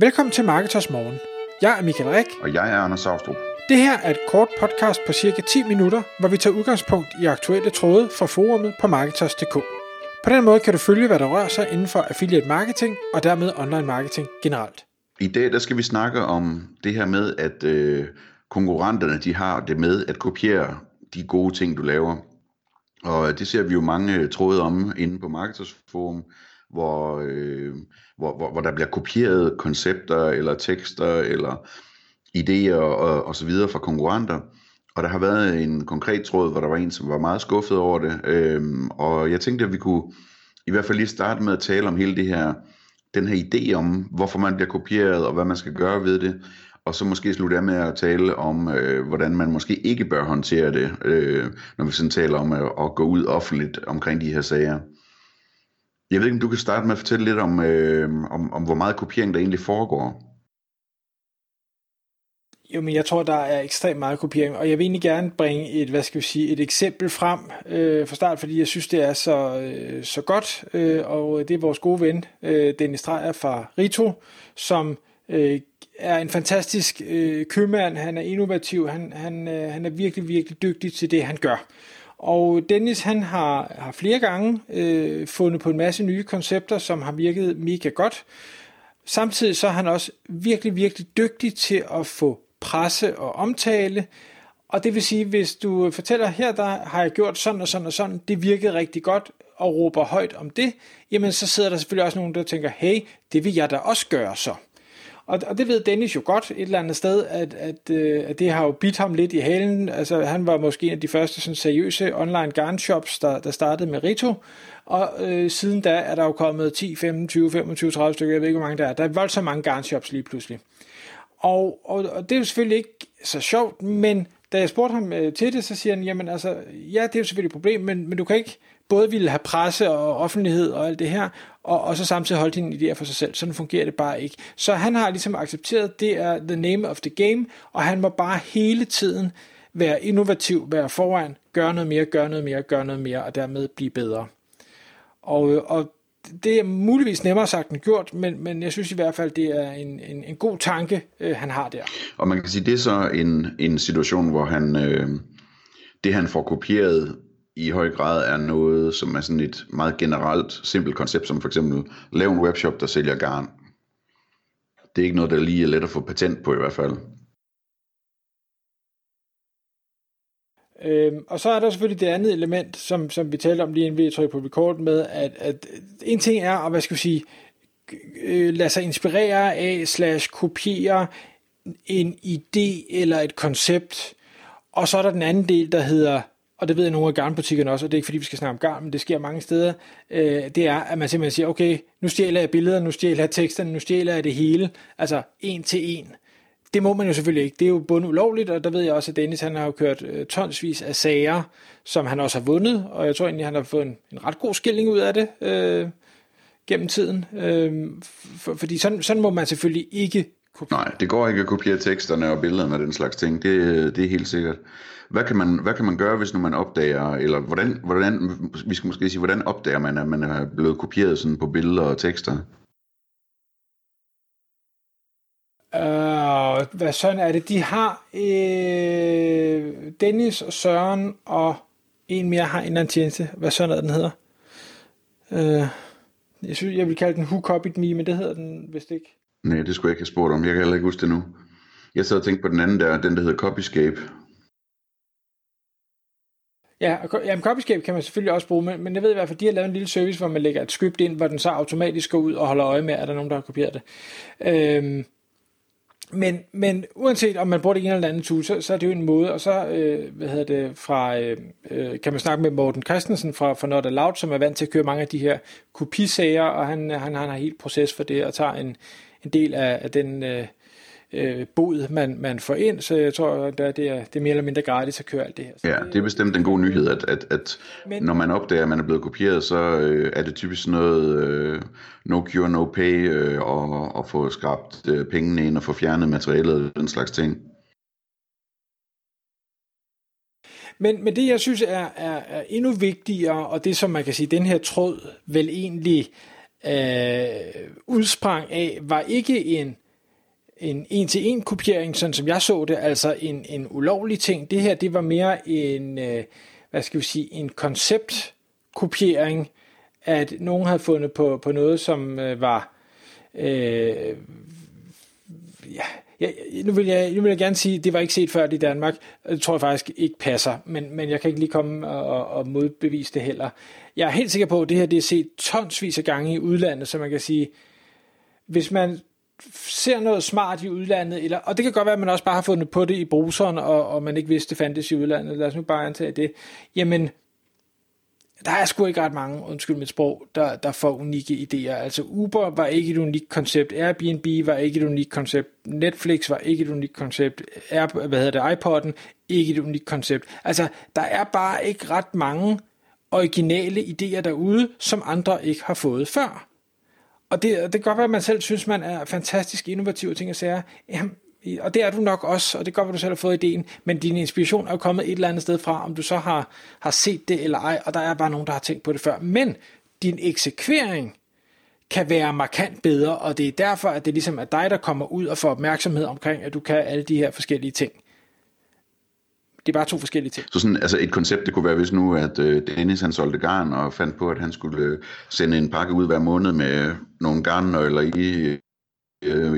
Velkommen til Marketers Morgen. Jeg er Michael Rik. Og jeg er Anders Savstrup. Det her er et kort podcast på cirka 10 minutter, hvor vi tager udgangspunkt i aktuelle tråde fra forummet på Marketers.dk. På den måde kan du følge, hvad der rører sig inden for affiliate marketing og dermed online marketing generelt. I dag der skal vi snakke om det her med, at konkurrenterne de har det med at kopiere de gode ting, du laver. Og det ser vi jo mange tråde om inde på Marketers Forum. Hvor der bliver kopieret koncepter, eller tekster, eller idéer og så videre fra konkurrenter. Og der har været en konkret tråd, hvor der var en, som var meget skuffet over det. Og jeg tænkte, at vi kunne i hvert fald lige starte med at tale om hele det her, den her idé om, hvorfor man bliver kopieret, og hvad man skal gøre ved det. Og så måske slutte af med at tale om, hvordan man måske ikke bør håndtere det, når vi sådan taler om at gå ud offentligt omkring de her sager. Jeg ved ikke, om du kan starte med at fortælle lidt om, om hvor meget kopiering der egentlig foregår. Jo, men jeg tror, der er ekstremt meget kopiering, og jeg vil egentlig gerne bringe et eksempel frem fra start, fordi jeg synes, det er så godt, og det er vores gode ven, Dennis Stræer fra Rito, som er en fantastisk købmand. Han er innovativ, han er virkelig, virkelig dygtig til det, han gør. Og Dennis han har flere gange fundet på en masse nye koncepter, som har virket mega godt. Samtidig så er han også virkelig, virkelig dygtig til at få presse og omtale. Og det vil sige, hvis du fortæller, her der har jeg gjort sådan og sådan og sådan, det virkede rigtig godt og råber højt om det, jamen så sidder der selvfølgelig også nogen, der tænker, hey, det vil jeg da også gøre så. Og det ved Dennis jo godt et eller andet sted, at det har jo bidt ham lidt i halen. Altså, han var måske en af de første sådan, seriøse online garnshops, der startede med Rito. Og siden da er der jo kommet 10, 15, 20, 25, 30 stykker, jeg ved ikke, hvor mange der er. Der er voldsomt mange garnshops lige pludselig. Og det er jo selvfølgelig ikke så sjovt, men da jeg spurgte ham til det, så siger han, jamen altså, ja, det er jo selvfølgelig et problem, men du kan ikke både ville have presse og offentlighed og alt det her, og så samtidig holde dine idéer for sig selv. Sådan fungerer det bare ikke. Så han har ligesom accepteret, det er the name of the game, og han må bare hele tiden være innovativ, være foran, gøre noget mere, og dermed blive bedre. Og det er muligvis nemmere sagt end gjort, men jeg synes i hvert fald, det er en god tanke, han har der. Og man kan sige, det er så en situation, hvor han det han får kopieret, i høj grad er noget, som er sådan et meget generelt, simpelt koncept, som for eksempel, lav en webshop, der sælger garn. Det er ikke noget, der lige er let at få patent på i hvert fald. Og så er der selvfølgelig det andet element, som vi talte om lige inden vi trykkede på record med, at en ting er, og hvad skal vi sige, lade sig inspirere af, kopiere en idé eller et koncept. Og så er der den anden del, der hedder, og det ved jeg nogle af garnbutikkerne også, og det er ikke fordi, vi skal snakke om garn, men det sker mange steder, det er, at man simpelthen siger, okay, nu stjæler jeg billeder, nu stjæler jeg teksterne, nu stjæler jeg det hele, altså en til en. Det må man jo selvfølgelig ikke, det er jo bundulovligt, og der ved jeg også, at Dennis han har jo kørt tonsvis af sager, som han også har vundet, og jeg tror egentlig, han har fået en ret god skilling ud af det gennem tiden, fordi sådan må man selvfølgelig ikke kopiere. Nej, det går ikke at kopiere teksterne og billederne og den slags ting, det er helt sikkert. Hvad kan man gøre, hvis nu man opdager, eller hvordan opdager man, at man er blevet kopieret sådan på billeder og tekster? Hvad sådan er det? De har Dennis og Søren og en mere har en eller anden tjeneste. Hvad sådan er den hedder? Jeg synes, jeg vil kalde den Who Copied Me, men det hedder den vist ikke. Nej, det skulle jeg ikke have spurgt om. Jeg kan heller ikke huske det nu. Jeg sad og tænkte på den anden der, den der hedder Copyscape. Ja, og Copyscape kan man selvfølgelig også bruge, men jeg ved i hvert fald, at de har lavet en lille service, hvor man lægger et script ind, hvor den så automatisk går ud og holder øje med, at der er nogen, der har kopieret det. Men uanset om man bruger det ene eller andet tool, så er det jo en måde, og så kan man snakke med Morten Christensen fra Not Allowed, som er vant til at køre mange af de her kopisager, og han har helt proces for det, og tager en del af den bod, man får ind, så jeg tror, at det er mere eller mindre gratis at køre alt det her. Så ja, det er bestemt en god nyhed, at når man opdager, at man er blevet kopieret, så er det typisk noget no cure, no pay, og få skrabt pengene ind og få fjernet materialet, den slags ting. Men det, jeg synes er endnu vigtigere, og det, som man kan sige, den her tråd vel egentlig udsprang af, var ikke en en en-til-en kopiering, sådan som jeg så det, altså en ulovlig ting. Det her, det var mere en, en konceptkopiering, at nogen havde fundet på noget, som var... Nu vil jeg gerne sige, at det var ikke set før i Danmark. Det tror jeg faktisk ikke passer, men jeg kan ikke lige komme og modbevise det heller. Jeg er helt sikker på, at det her det er set tonsvis af gange i udlandet, så man kan sige, hvis man ser noget smart i udlandet, eller, og det kan godt være, at man også bare har fundet på det i bruseren, og man ikke vidste, det fandtes i udlandet, lad os nu bare antage det, jamen, der er sgu ikke ret mange, undskyld mit sprog, der får unikke idéer. Altså Uber var ikke et unikt koncept, Airbnb var ikke et unikt koncept, Netflix var ikke et unikt koncept, iPod'en, ikke et unikt koncept. Altså, der er bare ikke ret mange originale idéer derude, som andre ikke har fået før. Og det kan godt være, at man selv synes, man er fantastisk innovativ og ting og sager. Jamen, og det er du nok også, og det kan godt være, at du selv har fået ideen, men din inspiration er kommet et eller andet sted fra, om du så har set det eller ej, og der er bare nogen, der har tænkt på det før. Men din eksekvering kan være markant bedre, og det er derfor, at det ligesom er dig, der kommer ud og får opmærksomhed omkring, at du kan alle de her forskellige ting. Det er bare to forskellige ting. Så sådan, altså et koncept, det kunne være, hvis nu, at Dennis han solgte garn, og fandt på, at han skulle sende en pakke ud hver måned med nogle garnnøgler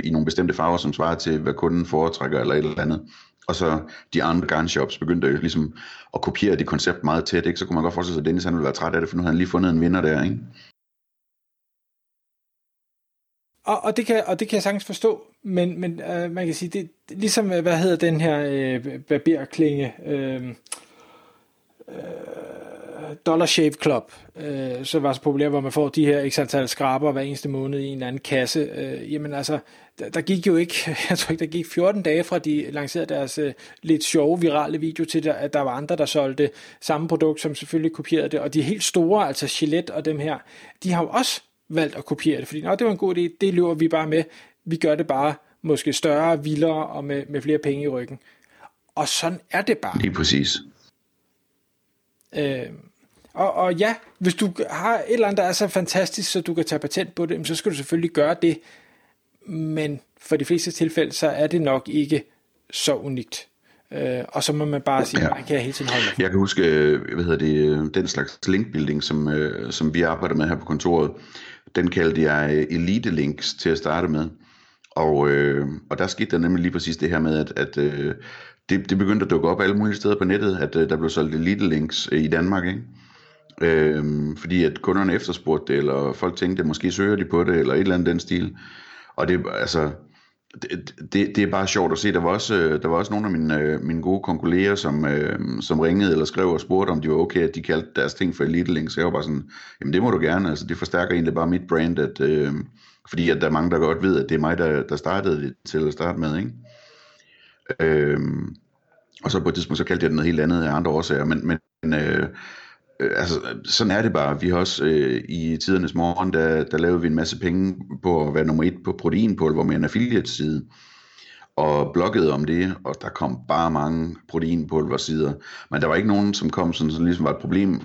i nogle bestemte farver, som svarer til, hvad kunden foretrækker eller et eller andet. Og så de andre garnshops begyndte jo ligesom at kopiere det koncept meget tæt, ikke? Så kunne man godt forestille sig, at Dennis han ville være træt af det, for nu havde han lige fundet en vinder der, ikke? Og det kan jeg sagtens forstå, men man kan sige, det ligesom, hvad hedder den her barberklinge, Dollar Shave Club, så var så populær, hvor man får de her x antal skraber hver eneste måned i en eller anden kasse. Jamen altså, der gik jo ikke, jeg tror ikke, der gik 14 dage fra de lancerede deres lidt sjove, virale video til, at der var andre, der solgte samme produkt, som selvfølgelig kopierede det. Og de helt store, altså Gillette og dem her, de har jo også valgt at kopiere det, fordi det var en god idé, det løber vi bare med, vi gør det bare måske større, vildere og med flere penge i ryggen. Og sådan er det bare. Lige præcis. Og ja, hvis du har et eller andet, der er så fantastisk, så du kan tage patent på det, så skal du selvfølgelig gøre det, men for de fleste tilfælde, så er det nok ikke så unikt. Og så må man bare sige, at man kan hele tiden holde med. Jeg kan huske, den slags linkbuilding, som vi arbejder med her på kontoret, den kaldte jeg elite links til at starte med. Og der skete der nemlig lige præcis det her med, at det begyndte at dukke op alle mulige steder på nettet, at der blev solgt elite links i Danmark, ikke? Fordi at kunderne efterspurgte det, eller folk tænkte, at måske søger de på det, eller et eller andet den stil. Og det altså... Det er bare sjovt at se. Der var også nogle af mine gode kolleger, som ringede eller skrev og spurgte, om de var okay, at de kaldte deres ting for elite links. Jeg var bare sådan, jamen det må du gerne. Altså det forstærker egentlig bare mit brand, at, fordi at der er mange, der godt ved, at det er mig, der startede det til at starte med, ikke? Og så på et tidspunkt, så kaldte jeg det noget helt andet af andre årsager. Men sådan er det bare. Vi har også i tidernes morgen, der lavede vi en masse penge på at være nummer 1 på proteinpulver med en affiliate-side, og bloggede om det, og der kom bare mange proteinpulver-sider. Men der var ikke nogen, som kom sådan ligesom var et problem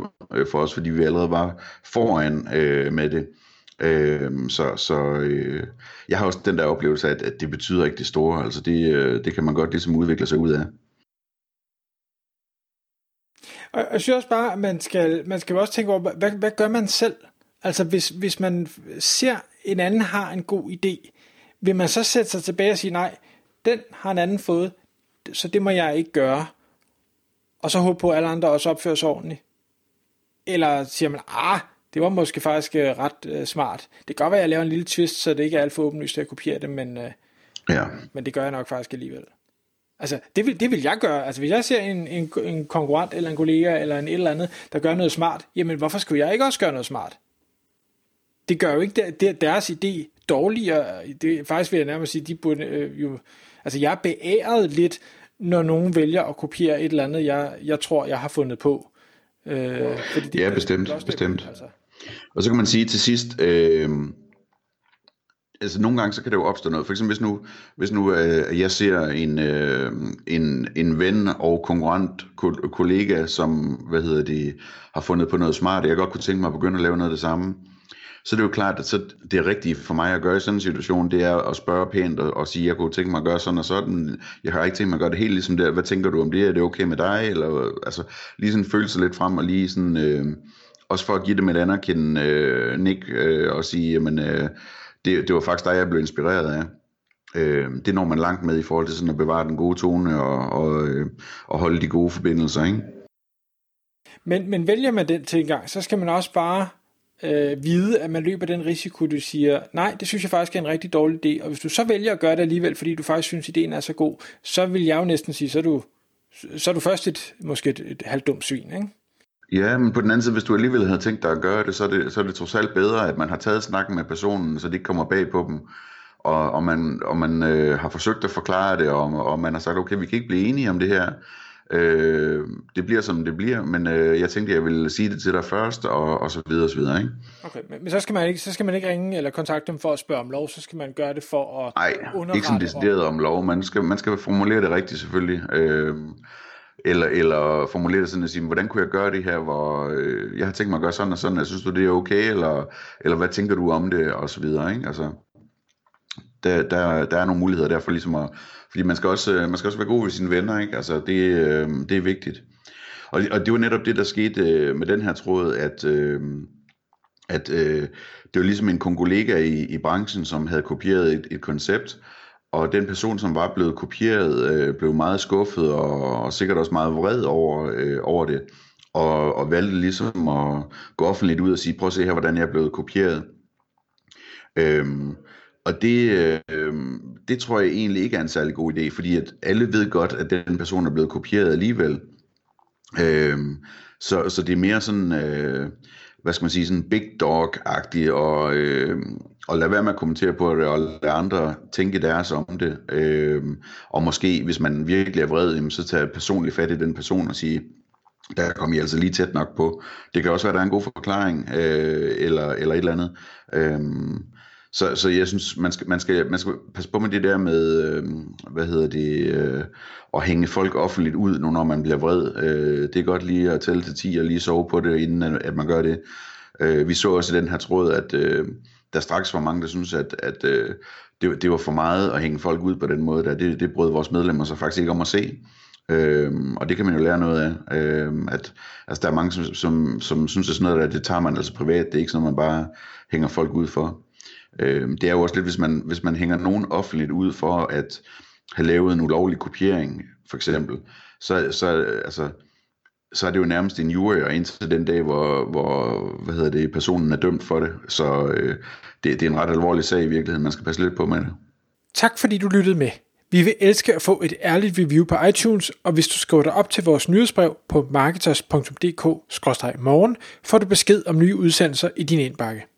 for os, fordi vi allerede var foran med det. Jeg har også den der oplevelse af, at det betyder ikke det store. Altså det kan man godt ligesom udvikle sig ud af. Og jeg synes også bare, at man skal også tænke over, hvad gør man selv? Altså hvis man ser, en anden har en god idé, vil man så sætte sig tilbage og sige, nej, den har en anden fået, så det må jeg ikke gøre. Og så håbe på, at alle andre også opfører sig ordentligt. Eller siger man, det var måske faktisk ret smart. Det kan godt være, at jeg laver en lille twist, så det ikke er alt for åbenlyst, at jeg kopierer det, men det gør jeg nok faktisk alligevel. Altså, det vil jeg gøre. Altså, hvis jeg ser en konkurrent, eller en kollega, eller en et eller andet, der gør noget smart, jamen, hvorfor skulle jeg ikke også gøre noget smart? Det gør jo ikke deres idé dårligere. Det, faktisk vil jeg nærmest sige, de burde jo... Altså, jeg er beæret lidt, når nogen vælger at kopiere et eller andet, jeg tror, jeg har fundet på. Bestemt. Altså. Og så kan man sige til sidst... Altså nogle gange, så kan det jo opstå noget. For eksempel hvis nu jeg ser en ven og konkurrent kollega, som har fundet på noget smart, og jeg godt kunne tænke mig at begynde at lave noget af det samme, Så det er jo klart, at så det rigtige for mig at gøre i sådan en situation, det er at spørge pænt og sige, jeg kunne tænke mig at gøre sådan og sådan. Jeg har ikke tænkt mig at gøre det helt ligesom det. Hvad tænker du om det? Er det okay med dig? Eller, altså, lige sådan føle sig lidt frem og lige sådan... også for at give dem et anerkendende nik og sige, jamen, det var faktisk dig, jeg blev inspireret af. Det når man langt med i forhold til sådan at bevare den gode tone og holde de gode forbindelser, ikke? Men vælger man den tilgang, så skal man også bare vide, at man løber den risiko, du siger, nej, det synes jeg faktisk er en rigtig dårlig idé, og hvis du så vælger at gøre det alligevel, fordi du faktisk synes, ideen er så god, så vil jeg jo næsten sige, så er du først måske et halvdumt svin, ikke? Ja, men på den anden side, hvis du alligevel havde tænkt dig at gøre det, så er det trods alt bedre, at man har taget snakken med personen, så de ikke kommer bag på dem, og man har forsøgt at forklare det, og man har sagt, okay, vi kan ikke blive enige om det her, det bliver som det bliver, men jeg tænkte, jeg ville sige det til dig først, og så videre og så videre, ikke? Okay, men så skal man ikke ringe eller kontakte dem for at spørge om lov, så skal man gøre det for at underrette. Nej, ikke som decideret om lov, man skal formulere det rigtigt selvfølgelig, Eller formulere det sådan at sige, hvordan kunne jeg gøre det her, hvor jeg har tænkt mig at gøre sådan og sådan, synes du det er okay, eller hvad tænker du om det, og så videre, ikke? Altså, der er nogle muligheder derfor ligesom at, fordi man skal også være god ved sine venner, ikke? Altså, det er vigtigt. Og det var netop det, der skete med den her tråd, at det var ligesom en kollega i branchen, som havde kopieret et koncept, og den person, som var blevet kopieret, blev meget skuffet og sikkert også meget vred over det. Og valgte ligesom at gå offentligt ud og sige, prøv at se her, hvordan jeg er blevet kopieret. Og det tror jeg egentlig ikke er en særlig god idé, fordi at alle ved godt, at den person er blevet kopieret alligevel. Så det er mere sådan... hvad skal man sige, sådan big dog-agtig, og lade være med at kommentere på det, og lade andre tænke deres om det. Og måske, hvis man virkelig er vred, jamen, så tage personligt fat i den person og sige, der kom I altså lige tæt nok på. Det kan også være, der er en god forklaring, eller et eller andet. Så jeg synes, man skal passe på med det der med, at hænge folk offentligt ud, når man bliver vred. Det er godt lige at tælle til 10 og lige sove på det, inden at man gør det. Vi så også i den her tråd, at der straks var mange, der synes, at det var for meget at hænge folk ud på den måde. Det brød vores medlemmer så faktisk ikke om at se. Og det kan man jo lære noget af. At, altså, der er mange, som synes, at sådan noget, det tager man altså privat. Det er ikke sådan, man bare hænger folk ud for. Det er jo også lidt, hvis man hænger nogen offentligt ud for at have lavet en ulovlig kopiering, for eksempel, så er det jo nærmest en jury, og indtil den dag, hvor personen er dømt for det. Så det er en ret alvorlig sag i virkeligheden, man skal passe lidt på med det. Tak fordi du lyttede med. Vi vil elske at få et ærligt review på iTunes, og hvis du skriver dig op til vores nyhedsbrev på marketers.dk/morgen, får du besked om nye udsendelser i din indbakke.